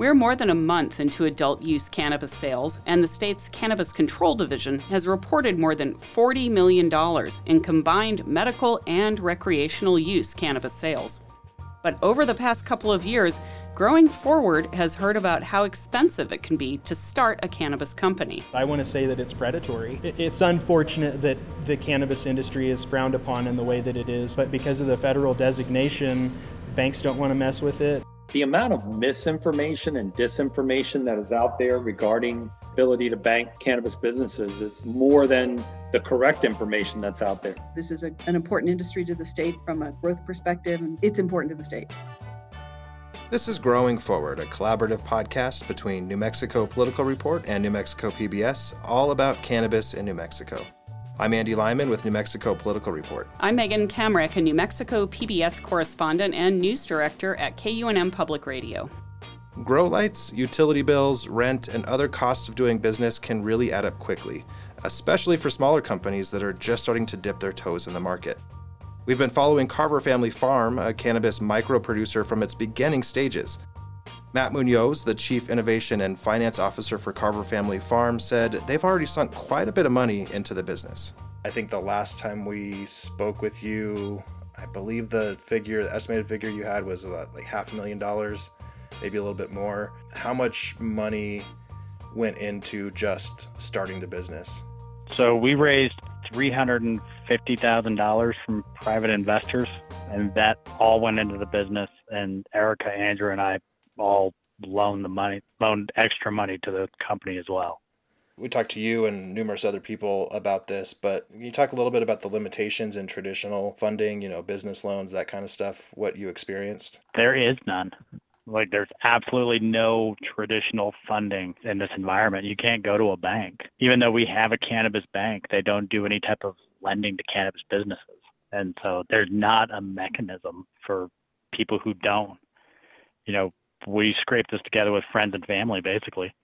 We're more than a month into adult use cannabis sales, and the state's Cannabis Control Division has reported more than $40 million in combined medical and recreational use cannabis sales. But over the past couple of years, Growing Forward has heard about how expensive it can be to start a cannabis company. I want to say that it's predatory. It's unfortunate that the cannabis industry is frowned upon in the way that it is, but because of the federal designation, banks don't want to mess with it. The amount of misinformation and disinformation that is out there regarding ability to bank cannabis businesses is more than the correct information that's out there. This is an important industry to the state from a growth perspective, and it's important to the state. This is Growing Forward, a collaborative podcast between New Mexico Political Report and New Mexico PBS, all about cannabis in New Mexico. I'm Andy Lyman with New Mexico Political Report. I'm Megan Kamrick, a New Mexico PBS correspondent and news director at KUNM Public Radio. Grow lights, utility bills, rent, and other costs of doing business can really add up quickly, especially for smaller companies that are just starting to dip their toes in the market. We've been following Carver Family Farm, a cannabis micro-producer, from its beginning stages. Matt Munoz, the Chief Innovation and Finance Officer for Carver Family Farm, said they've already sunk quite a bit of money into the business. I think the last time we spoke with you, I believe the estimated figure you had was like $500,000, maybe a little bit more. How much money went into just starting the business? So we raised $350,000 from private investors, and that all went into the business. And Erica, Andrew, and I all loaned extra money to the company as well. We talked to you and numerous other people about this, but can you talk a little bit about the limitations in traditional funding, business loans, that kind of stuff, what you experienced? There is none. There's absolutely no traditional funding in this environment. You can't go to a bank. Even though we have a cannabis bank, they don't do any type of lending to cannabis businesses. And so there's not a mechanism for people who don't. We scraped this together with friends and family, basically.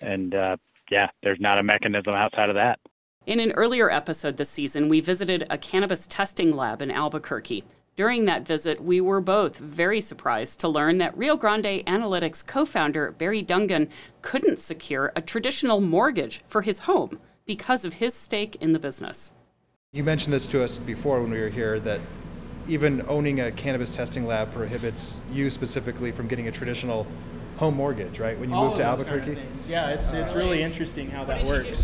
And there's not a mechanism outside of that. In an earlier episode this season, we visited a cannabis testing lab in Albuquerque. During that visit, we were both very surprised to learn that Rio Grande Analytics co-founder Barry Dungan couldn't secure a traditional mortgage for his home because of his stake in the business. You mentioned this to us before when we were here, that even owning a cannabis testing lab prohibits you specifically from getting a traditional home mortgage, right? When you move to Albuquerque? Kind of things. Yeah, it's really interesting how that works. What did you do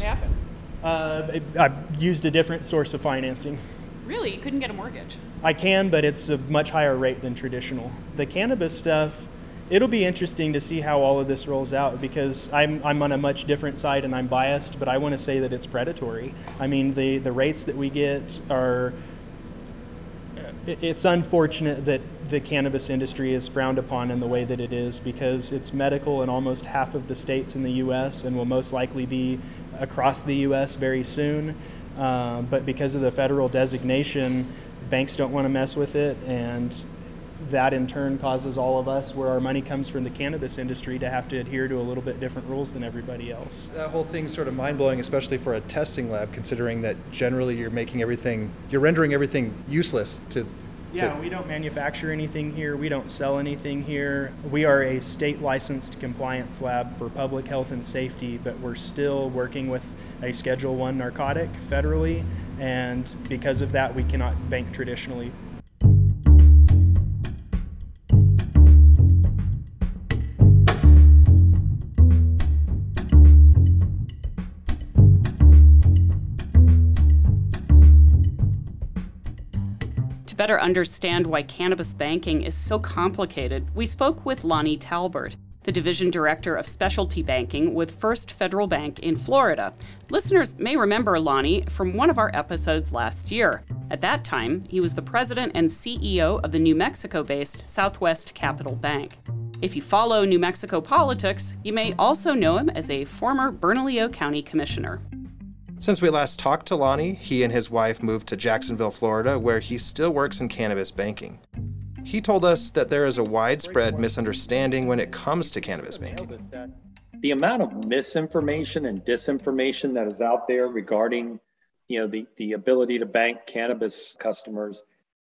to happen? I used a different source of financing. Really? You couldn't get a mortgage? I can, but it's a much higher rate than traditional. The cannabis stuff, it'll be interesting to see how all of this rolls out, because I'm on a much different side and I'm biased, but I want to say that it's predatory. I mean, the rates that we get are... It's unfortunate that the cannabis industry is frowned upon in the way that it is, because it's medical in almost half of the states in the U.S. and will most likely be across the U.S. very soon. But because of the federal designation, banks don't want to mess with it, and that in turn causes all of us, where our money comes from the cannabis industry, to have to adhere to a little bit different rules than everybody else. That whole thing's sort of mind-blowing, especially for a testing lab, considering that generally you're rendering everything useless to... Yeah, we don't manufacture anything here. We don't sell anything here. We are a state-licensed compliance lab for public health and safety, but we're still working with a Schedule I narcotic federally, and because of that, we cannot bank traditionally. To better understand why cannabis banking is so complicated, we spoke with Lonnie Talbert, the Division Director of Specialty Banking with First Federal Bank in Florida. Listeners may remember Lonnie from one of our episodes last year. At that time, he was the president and CEO of the New Mexico-based Southwest Capital Bank. If you follow New Mexico politics, you may also know him as a former Bernalillo County commissioner. Since we last talked to Lonnie, he and his wife moved to Jacksonville, Florida, where he still works in cannabis banking. He told us that there is a widespread misunderstanding when it comes to cannabis banking. The amount of misinformation and disinformation that is out there regarding, the ability to bank cannabis customers,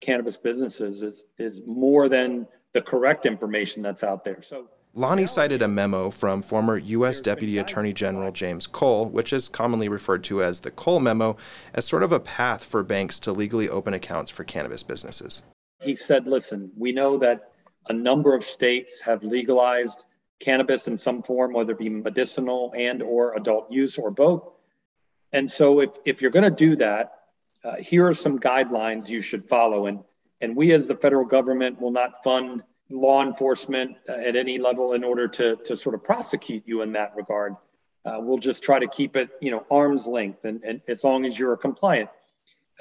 cannabis businesses, is more than the correct information that's out there. So Lonnie cited a memo from former U.S. Deputy Attorney General James Cole, which is commonly referred to as the Cole memo, as sort of a path for banks to legally open accounts for cannabis businesses. He said, listen, we know that a number of states have legalized cannabis in some form, whether it be medicinal and or adult use or both. And so if you're going to do that, here are some guidelines you should follow. And we as the federal government will not fund law enforcement at any level in order to sort of prosecute you in that regard. We'll just try to keep it, arm's length and as long as you're compliant.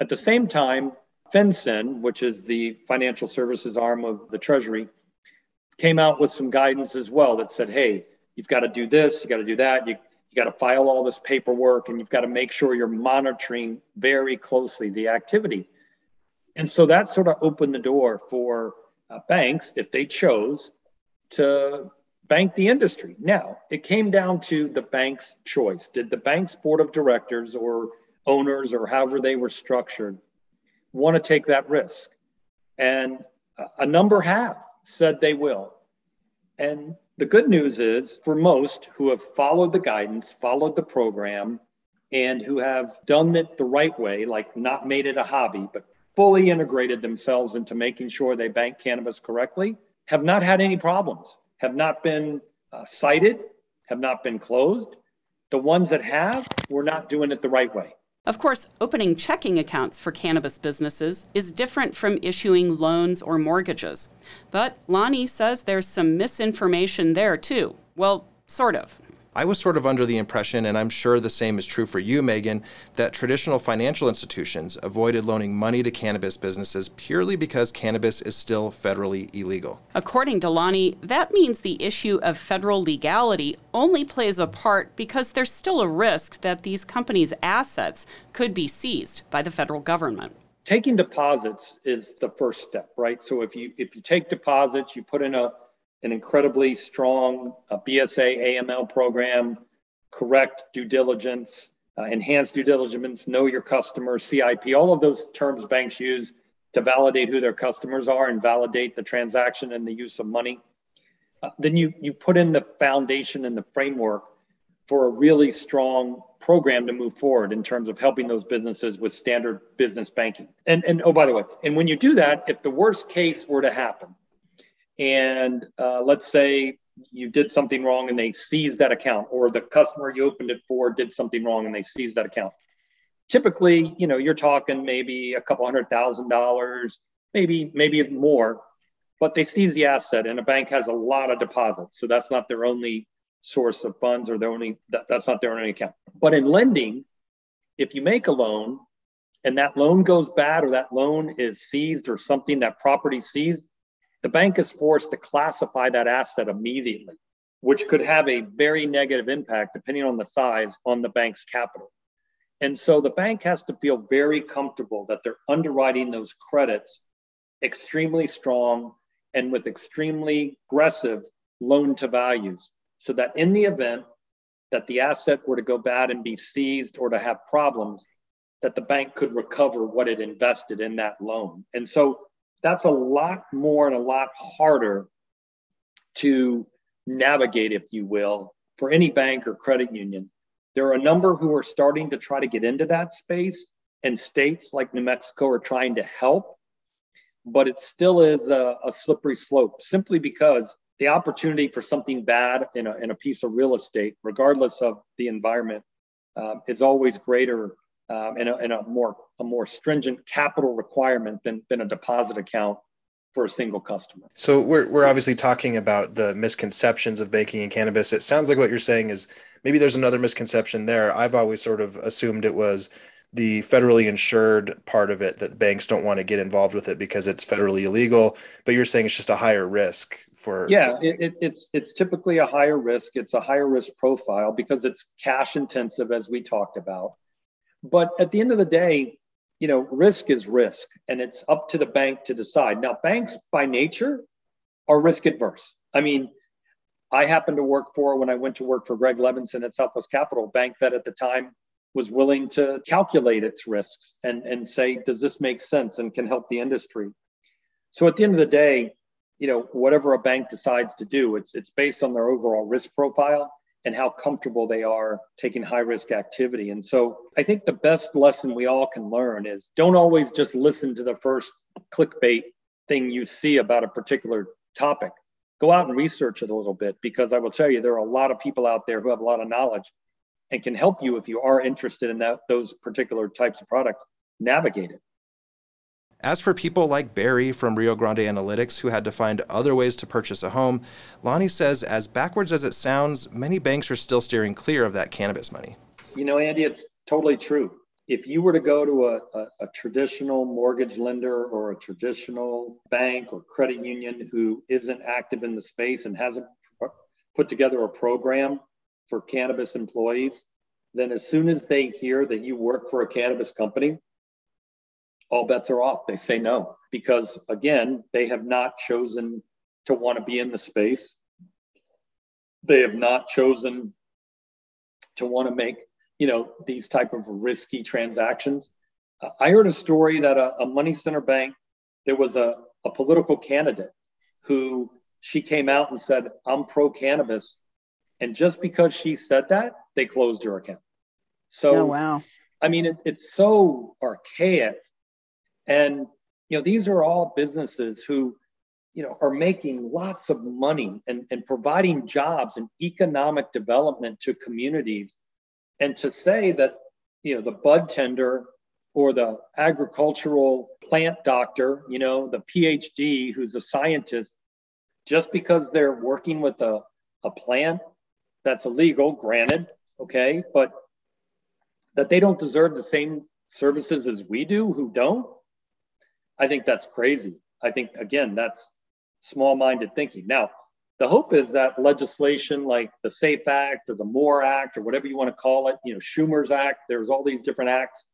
At the same time, FinCEN, which is the financial services arm of the Treasury, came out with some guidance as well that said, hey, you've got to do this, you got to do that, you got to file all this paperwork, and you've got to make sure you're monitoring very closely the activity. And so that sort of opened the door for banks, if they chose, to bank the industry. Now, it came down to the bank's choice. Did the bank's board of directors or owners or however they were structured want to take that risk? And a number have said they will. And the good news is, for most who have followed the guidance, followed the program, and who have done it the right way, like not made it a hobby, but fully integrated themselves into making sure they bank cannabis correctly, have not had any problems, have not been cited, have not been closed. The ones that have were not doing it the right way. Of course, opening checking accounts for cannabis businesses is different from issuing loans or mortgages. But Lonnie says there's some misinformation there too. Well, sort of. I was sort of under the impression, and I'm sure the same is true for you, Megan, that traditional financial institutions avoided loaning money to cannabis businesses purely because cannabis is still federally illegal. According to Lonnie, that means the issue of federal legality only plays a part because there's still a risk that these companies' assets could be seized by the federal government. Taking deposits is the first step, right? So if you take deposits, you put in an incredibly strong BSA AML program, correct due diligence, enhanced due diligence, know your customer, CIP, all of those terms banks use to validate who their customers are and validate the transaction and the use of money. Then you put in the foundation and the framework for a really strong program to move forward in terms of helping those businesses with standard business banking. And oh, by the way, and when you do that, if the worst case were to happen, and let's say you did something wrong and they seized that account, or the customer you opened it for did something wrong and they seized that account. Typically, you're talking maybe $200,000, maybe more, but they seize the asset and a bank has a lot of deposits. So that's not their only source of funds or that's not their only account. But in lending, if you make a loan and that loan goes bad or that loan is seized or something, that property seized, the bank is forced to classify that asset immediately, which could have a very negative impact, depending on the size, on the bank's capital. And so the bank has to feel very comfortable that they're underwriting those credits extremely strong and with extremely aggressive loan to values, so that in the event that the asset were to go bad and be seized or to have problems, that the bank could recover what it invested in that loan. And so that's a lot more and a lot harder to navigate, if you will, for any bank or credit union. There are a number who are starting to try to get into that space, and states like New Mexico are trying to help, but it still is a slippery slope, simply because the opportunity for something bad in a piece of real estate, regardless of the environment, is always greater and a more stringent capital requirement than a deposit account for a single customer. So we're obviously talking about the misconceptions of banking and cannabis. It sounds like what you're saying is maybe there's another misconception there. I've always sort of assumed it was the federally insured part of it, that banks don't want to get involved with it because it's federally illegal. But you're saying it's just a higher risk for... Yeah, it's typically a higher risk. It's a higher risk profile because it's cash intensive, as we talked about. But at the end of the day, risk is risk, and it's up to the bank to decide. Now, banks by nature are risk adverse. I mean, I happened to work for, when I went to work for Greg Levinson at Southwest Capital Bank, that at the time was willing to calculate its risks and say, does this make sense and can help the industry? So at the end of the day, you know, whatever a bank decides to do, it's based on their overall risk profile and how comfortable they are taking high risk activity. And so I think the best lesson we all can learn is don't always just listen to the first clickbait thing you see about a particular topic. Go out and research it a little bit, because I will tell you, there are a lot of people out there who have a lot of knowledge and can help you if you are interested in that, those particular types of products, navigate it. As for people like Barry from Rio Grande Analytics who had to find other ways to purchase a home, Lonnie says, as backwards as it sounds, many banks are still steering clear of that cannabis money. You know, Andy, it's totally true. If you were to go to a traditional mortgage lender or a traditional bank or credit union who isn't active in the space and hasn't put together a program for cannabis employees, then as soon as they hear that you work for a cannabis company, all bets are off. They say no, because again, they have not chosen to want to be in the space. They have not chosen to want to make, you know, these type of risky transactions. I heard a story that a money center bank, there was a political candidate who she came out and said, "I'm pro cannabis." And just because she said that, they closed her account. So, oh, wow. I mean, it's so archaic. And, you know, these are all businesses who, you know, are making lots of money and providing jobs and economic development to communities. And to say that, you know, the bud tender or the agricultural plant doctor, you know, the PhD who's a scientist, just because they're working with a plant that's illegal, granted, okay, but that they don't deserve the same services as we do who don't, I think that's crazy. I think, again, that's small-minded thinking. Now, the hope is that legislation like the SAFE Act or the Moore Act or whatever you want to call it, you know, Schumer's Act, there's all these different acts,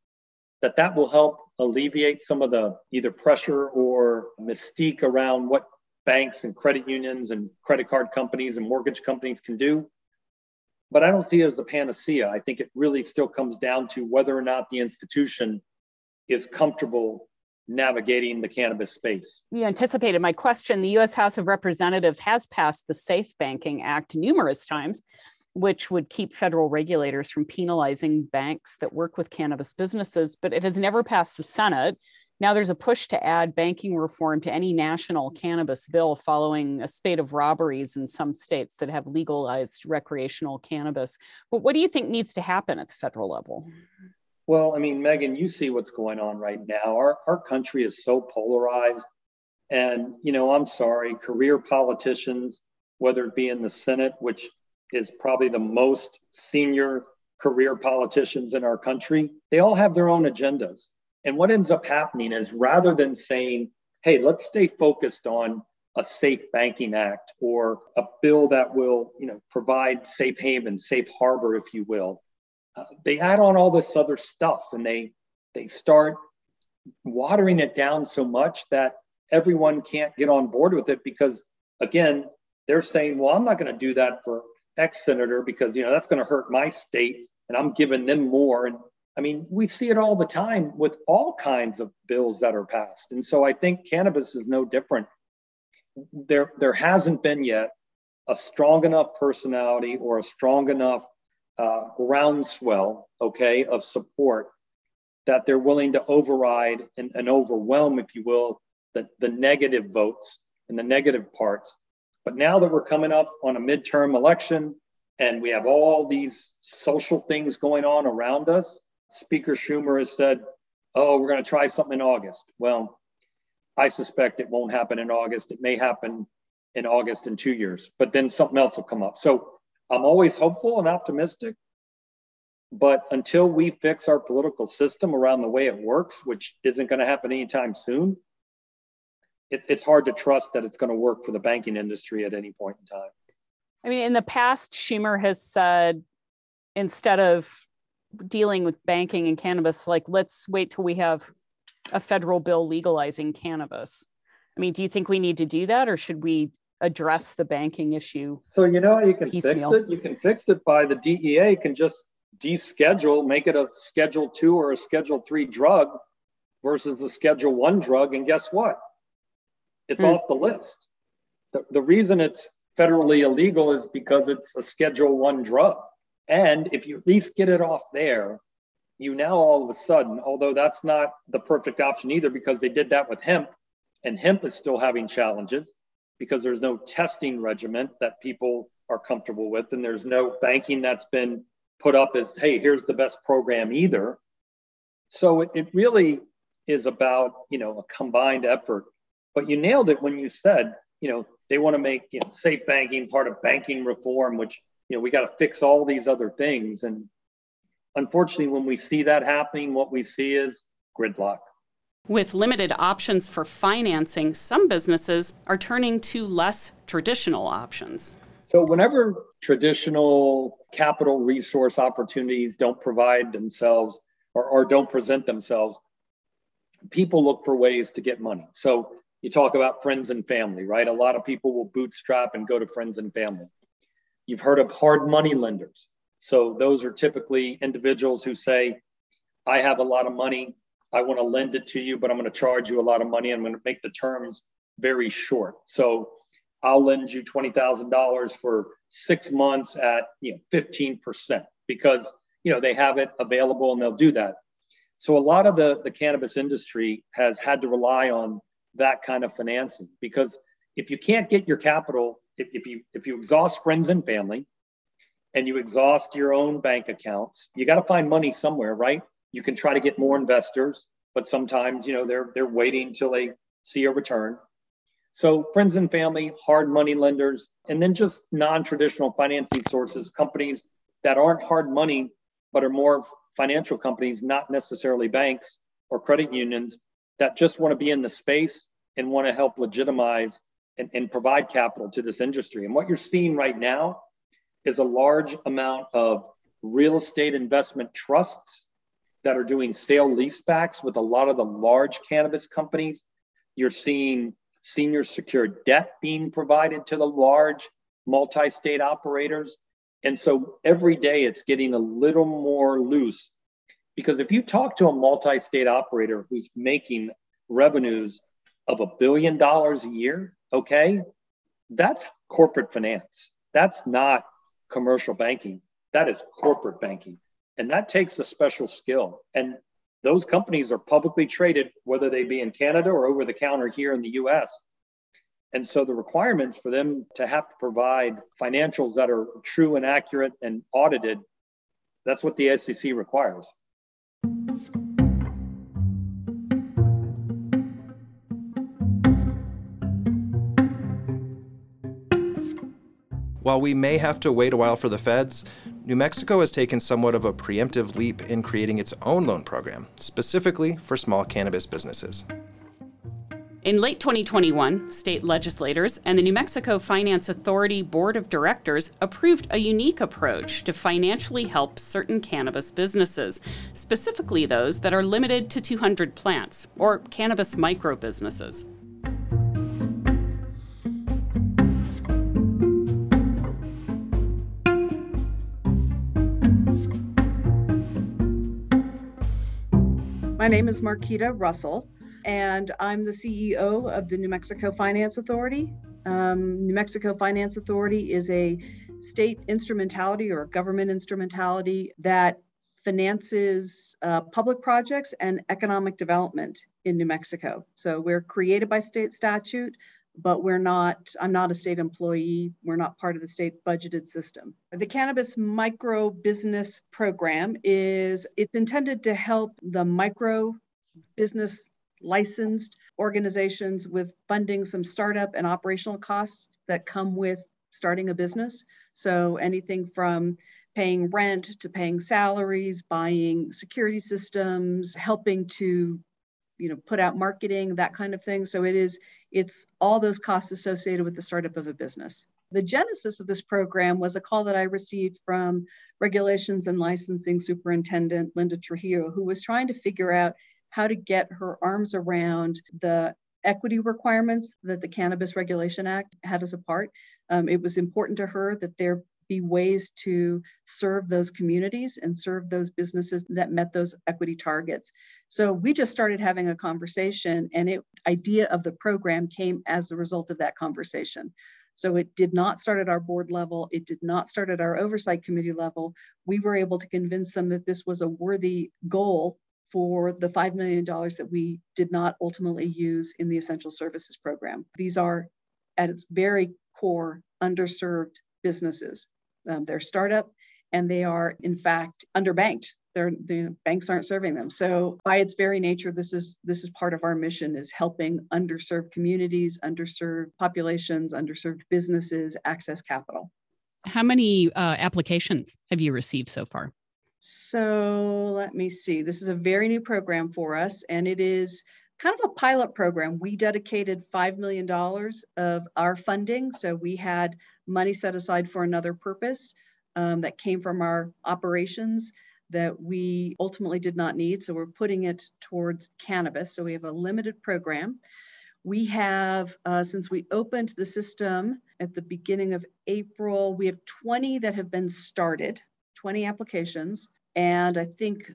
that will help alleviate some of the either pressure or mystique around what banks and credit unions and credit card companies and mortgage companies can do. But I don't see it as a panacea. I think it really still comes down to whether or not the institution is comfortable navigating the cannabis space. You anticipated my question. The U.S. House of Representatives has passed the Safe Banking Act numerous times, which would keep federal regulators from penalizing banks that work with cannabis businesses, but it has never passed the Senate. Now there's a push to add banking reform to any national cannabis bill following a spate of robberies in some states that have legalized recreational cannabis. But what do you think needs to happen at the federal level? Well, I mean, Megan, you see what's going on right now. Our country is so polarized. And, you know, I'm sorry, career politicians, whether it be in the Senate, which is probably the most senior career politicians in our country, they all have their own agendas. And what ends up happening is rather than saying, hey, let's stay focused on a Safe Banking Act or a bill that will, you know, provide safe haven, safe harbor, if you will, they add on all this other stuff and they start watering it down so much that everyone can't get on board with it because, again, they're saying, well, I'm not going to do that for X senator because, you know, that's going to hurt my state and I'm giving them more. And I mean, we see it all the time with all kinds of bills that are passed. And so I think cannabis is no different. There hasn't been yet a strong enough personality or a strong enough groundswell, okay, of support that they're willing to override and overwhelm, if you will, the negative votes and the negative parts. But now that we're coming up on a midterm election and we have all these social things going on around us, Speaker Schumer has said, oh, we're going to try something in August. Well, I suspect it won't happen in August. It may happen in August in 2 years, but then something else will come up. So I'm always hopeful and optimistic, but until we fix our political system around the way it works, which isn't going to happen anytime soon, it's hard to trust that it's going to work for the banking industry at any point in time. I mean, in the past, Schumer has said, instead of dealing with banking and cannabis, like, let's wait till we have a federal bill legalizing cannabis. I mean, do you think we need to do that, or should we address the banking issue? So, you know, you can piecemeal? Fix it. You can fix it by the DEA can just deschedule, make it a Schedule 2 or a Schedule 3 drug versus the Schedule 1 drug. And guess what? It's off the list. The reason it's federally illegal is because it's a Schedule I drug. And if you at least get it off there, you now all of a sudden, although that's not the perfect option either, because they did that with hemp, and hemp is still having challenges because there's no testing regimen that people are comfortable with, and there's no banking that's been put up as, hey, here's the best program either. So it really is about, a combined effort. But you nailed it when you said, they want to make safe banking part of banking reform, which, we got to fix all these other things. And unfortunately, when we see that happening, what we see is gridlock. With limited options for financing, some businesses are turning to less traditional options. So whenever traditional capital resource opportunities don't provide themselves or don't present themselves, people look for ways to get money. So you talk about friends and family, right? A lot of people will bootstrap and go to friends and family. You've heard of hard money lenders. So those are typically individuals who say, I have a lot of money. I want to lend it to you, but I'm going to charge you a lot of money. I'm going to make the terms very short. So I'll lend you $20,000 for 6 months at 15%, because they have it available and they'll do that. So a lot of the cannabis industry has had to rely on that kind of financing, because if you can't get your capital, if you exhaust friends and family and you exhaust your own bank accounts, you got to find money somewhere, right? You can try to get more investors, but sometimes, they're waiting until they see a return. So friends and family, hard money lenders, and then just non-traditional financing sources, companies that aren't hard money, but are more financial companies, not necessarily banks or credit unions, that just want to be in the space and want to help legitimize and provide capital to this industry. And what you're seeing right now is a large amount of real estate investment trusts that are doing sale leasebacks with a lot of the large cannabis companies. You're seeing senior secured debt being provided to the large multi-state operators. And so every day it's getting a little more loose, because if you talk to a multi-state operator who's making revenues of $1 billion a year, okay, that's corporate finance. That's not commercial banking. That is corporate banking. And that takes a special skill. And those companies are publicly traded, whether they be in Canada or over the counter here in the US. And so the requirements for them to have to provide financials that are true and accurate and audited, that's what the SEC requires. While we may have to wait a while for the feds, New Mexico has taken somewhat of a preemptive leap in creating its own loan program, specifically for small cannabis businesses. In late 2021, state legislators and the New Mexico Finance Authority Board of Directors approved a unique approach to financially help certain cannabis businesses, specifically those that are limited to 200 plants, or cannabis micro-businesses. My name is Marquita Russell, and I'm the CEO of the New Mexico Finance Authority. New Mexico Finance Authority is a state instrumentality or government instrumentality that finances public projects and economic development in New Mexico. So we're created by state statute, but I'm not a state employee. We're not part of the state budgeted system. The Cannabis Micro Business Program it's intended to help the micro business licensed organizations with funding some startup and operational costs that come with starting a business. So anything from paying rent to paying salaries, buying security systems, helping to put out marketing, that kind of thing. So it's all those costs associated with the startup of a business. The genesis of this program was a call that I received from Regulations and Licensing Superintendent Linda Trujillo, who was trying to figure out how to get her arms around the equity requirements that the Cannabis Regulation Act had as a part. It was important to her that there be ways to serve those communities and serve those businesses that met those equity targets. So we just started having a conversation, and the idea of the program came as a result of that conversation. So it did not start at our board level. It did not start at our oversight committee level. We were able to convince them that this was a worthy goal for the $5 million that we did not ultimately use in the Essential Services Program. These are, at its very core, underserved businesses. They're startup, and they are, in fact, underbanked. The banks aren't serving them. So by its very nature, this is part of our mission, is helping underserved communities, underserved populations, underserved businesses access capital. How many applications have you received so far? So let me see. This is a very new program for us, and it is kind of a pilot program. We dedicated $5 million of our funding. So we had money set aside for another purpose that came from our operations that we ultimately did not need. So we're putting it towards cannabis. So we have a limited program. We have, since we opened the system at the beginning of April, we have 20 that have been started, 20 applications, and I think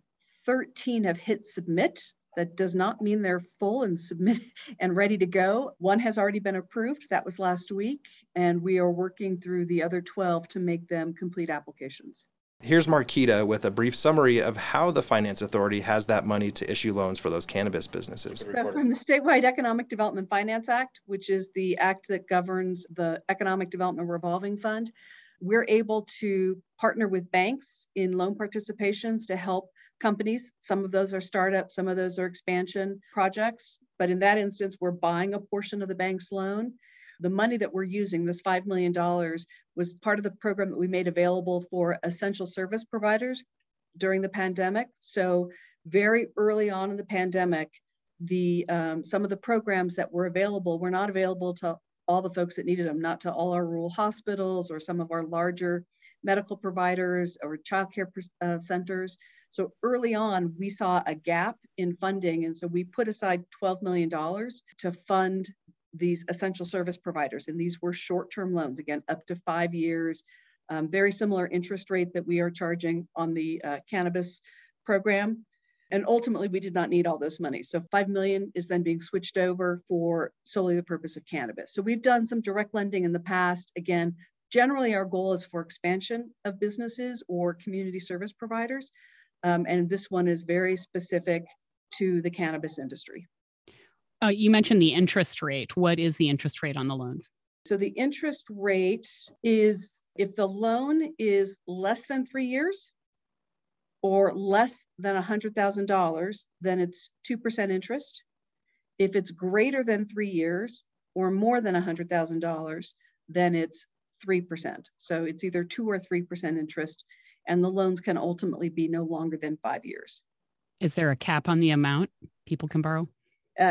13 have hit submit. That does not mean they're full and submitted and ready to go. One has already been approved. That was last week. And we are working through the other 12 to make them complete applications. Here's Marquita with a brief summary of how the Finance Authority has that money to issue loans for those cannabis businesses. So from the Statewide Economic Development Finance Act, which is the act that governs the Economic Development Revolving Fund, we're able to partner with banks in loan participations to help companies. Some of those are startups, some of those are expansion projects. But in that instance, we're buying a portion of the bank's loan. The money that we're using, this $5 million, was part of the program that we made available for essential service providers during the pandemic. So very early on in the pandemic, some of the programs that were available were not available to all the folks that needed them, not to all our rural hospitals or some of our larger medical providers or childcare centers. So early on, we saw a gap in funding. And so we put aside $12 million to fund these essential service providers. And these were short-term loans, again, up to 5 years, very similar interest rate that we are charging on the cannabis program. And ultimately, we did not need all those money. So $5 million is then being switched over for solely the purpose of cannabis. So we've done some direct lending in the past. Again, generally, our goal is for expansion of businesses or community service providers. And this one is very specific to the cannabis industry. You mentioned the interest rate. What is the interest rate on the loans? So the interest rate is if the loan is less than 3 years or less than $100,000, then it's 2% interest. If it's greater than 3 years or more than $100,000, then it's 3%. So it's either 2 or 3% interest, and the loans can ultimately be no longer than 5 years. Is there a cap on the amount people can borrow?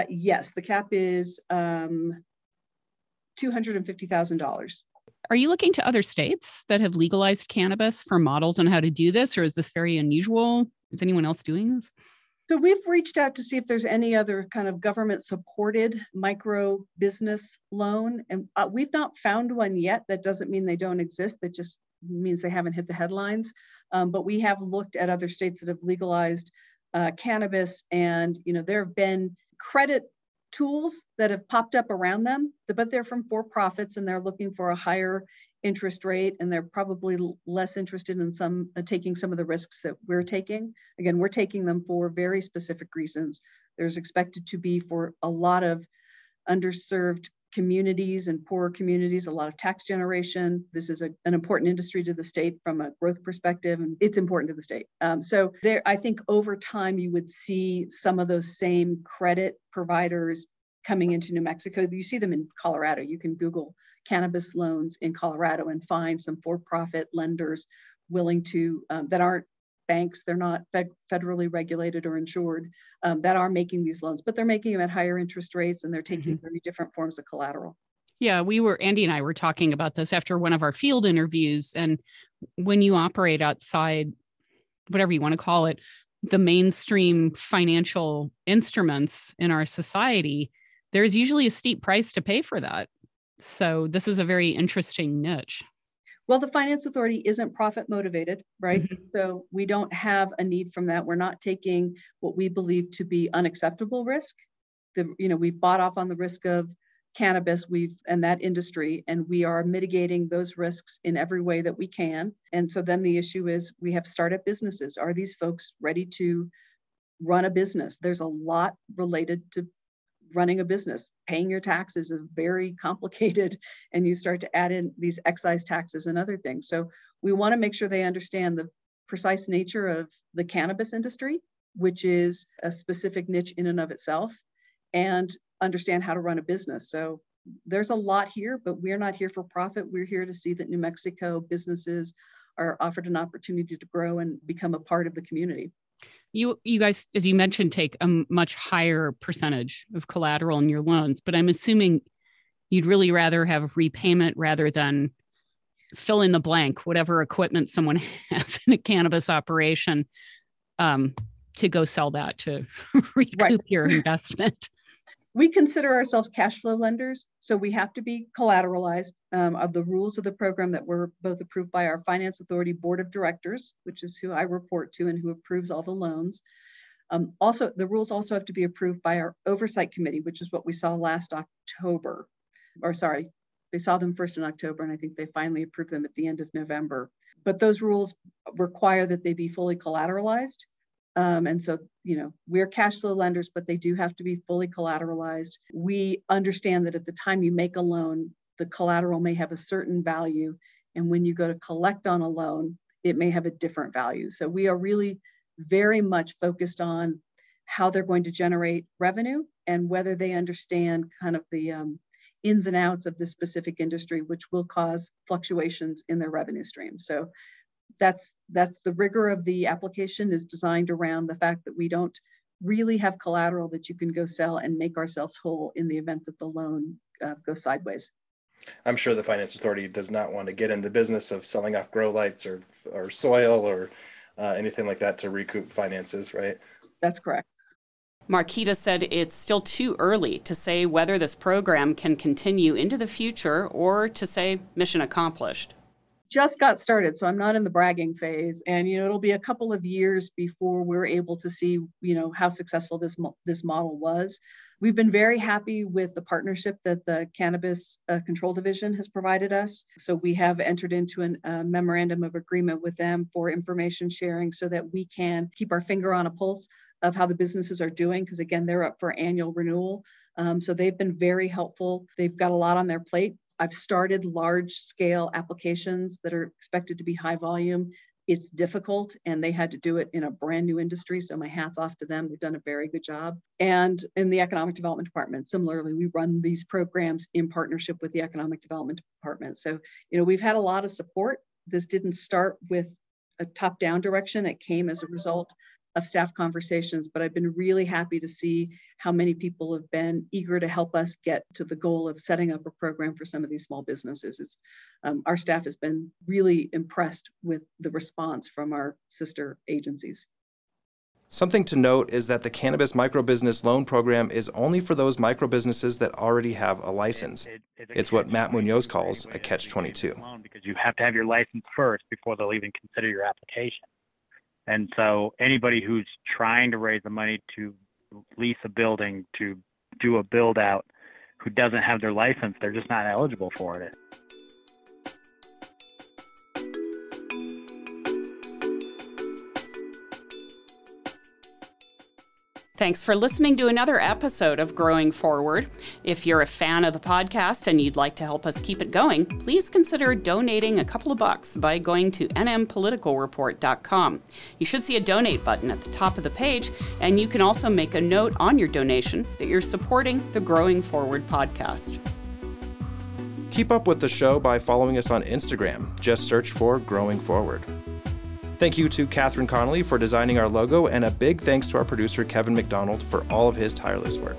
Yes, the cap is $250,000. Are you looking to other states that have legalized cannabis for models on how to do this, or is this very unusual? Is anyone else doing this? So we've reached out to see if there's any other kind of government-supported micro business loan, and we've not found one yet. That doesn't mean they don't exist. That just means they haven't hit the headlines. But we have looked at other states that have legalized cannabis, and there have been credit tools that have popped up around them, but they're from for-profits, and they're looking for a higher interest rate, and they're probably less interested in taking some of the risks that we're taking. Again, we're taking them for very specific reasons. There's expected to be, for a lot of underserved communities and poorer communities, a lot of tax generation. This is an important industry to the state from a growth perspective, and it's important to the state. I think over time, you would see some of those same credit providers coming into New Mexico. You see them in Colorado. You can Google cannabis loans in Colorado and find some for-profit lenders willing to, that aren't banks, they're not federally regulated or insured, that are making these loans, but they're making them at higher interest rates, and they're taking very different forms of collateral. Yeah, Andy and I were talking about this after one of our field interviews. And when you operate outside, whatever you want to call it, the mainstream financial instruments in our society, there's usually a steep price to pay for that. So this is a very interesting niche. Well, the finance authority isn't profit motivated, right? Mm-hmm. So we don't have a need from that. We're not taking what we believe to be unacceptable risk. We've bought off on the risk of cannabis and that industry, and we are mitigating those risks in every way that we can. And so then the issue is we have startup businesses. Are these folks ready to run a business? There's a lot related to running a business. Paying your taxes is very complicated, and you start to add in these excise taxes and other things. So we want to make sure they understand the precise nature of the cannabis industry, which is a specific niche in and of itself, and understand how to run a business. So there's a lot here, but we're not here for profit. We're here to see that New Mexico businesses are offered an opportunity to grow and become a part of the community. You guys, as you mentioned, take a much higher percentage of collateral in your loans, but I'm assuming you'd really rather have repayment rather than fill in the blank, whatever equipment someone has in a cannabis operation, to go sell that to recoup your investment. We consider ourselves cash flow lenders, so we have to be collateralized. Of the rules of the program that were both approved by our Finance Authority Board of Directors, which is who I report to and who approves all the loans. Also, the rules also have to be approved by our Oversight Committee, which is what we saw last October, or sorry, they saw them first in October, and I think they finally approved them at the end of November. But those rules require that they be fully collateralized. And so, we're cash flow lenders, but they do have to be fully collateralized. We understand that at the time you make a loan, the collateral may have a certain value. And when you go to collect on a loan, it may have a different value. So we are really very much focused on how they're going to generate revenue and whether they understand kind of the ins and outs of this specific industry, which will cause fluctuations in their revenue stream. So that's the rigor of the application is designed around the fact that we don't really have collateral that you can go sell and make ourselves whole in the event that the loan goes sideways. I'm sure the Finance Authority does not want to get in the business of selling off grow lights or soil or anything like that to recoup finances, right? That's correct. Marquita said it's still too early to say whether this program can continue into the future or to say mission accomplished. Just got started, so I'm not in the bragging phase, and it'll be a couple of years before we're able to see how successful this model was. We've been very happy with the partnership that the Cannabis Control Division has provided us. So we have entered into a memorandum of agreement with them for information sharing so that we can keep our finger on a pulse of how the businesses are doing, because again, they're up for annual renewal. So they've been very helpful. They've got a lot on their plate. I've started large scale applications that are expected to be high volume. It's difficult, and they had to do it in a brand new industry. So my hat's off to them. They've done a very good job. And in the Economic Development Department, similarly, we run these programs in partnership with the Economic Development Department. So, we've had a lot of support. This didn't start with a top-down direction. It came as a result of staff conversations, but I've been really happy to see how many people have been eager to help us get to the goal of setting up a program for some of these small businesses. Our staff has been really impressed with the response from our sister agencies. Something to note is that the Cannabis Microbusiness Loan Program is only for those microbusinesses that already have a license. It's what Matt Munoz calls a catch-22. Because you have to have your license first before they'll even consider your application. And so anybody who's trying to raise the money to lease a building, to do a build out, who doesn't have their license, they're just not eligible for it. Thanks for listening to another episode of Growing Forward. If you're a fan of the podcast and you'd like to help us keep it going, please consider donating a couple of bucks by going to nmpoliticalreport.com. You should see a donate button at the top of the page, and you can also make a note on your donation that you're supporting the Growing Forward podcast. Keep up with the show by following us on Instagram. Just search for Growing Forward. Thank you to Catherine Connolly for designing our logo, and a big thanks to our producer, Kevin McDonald, for all of his tireless work.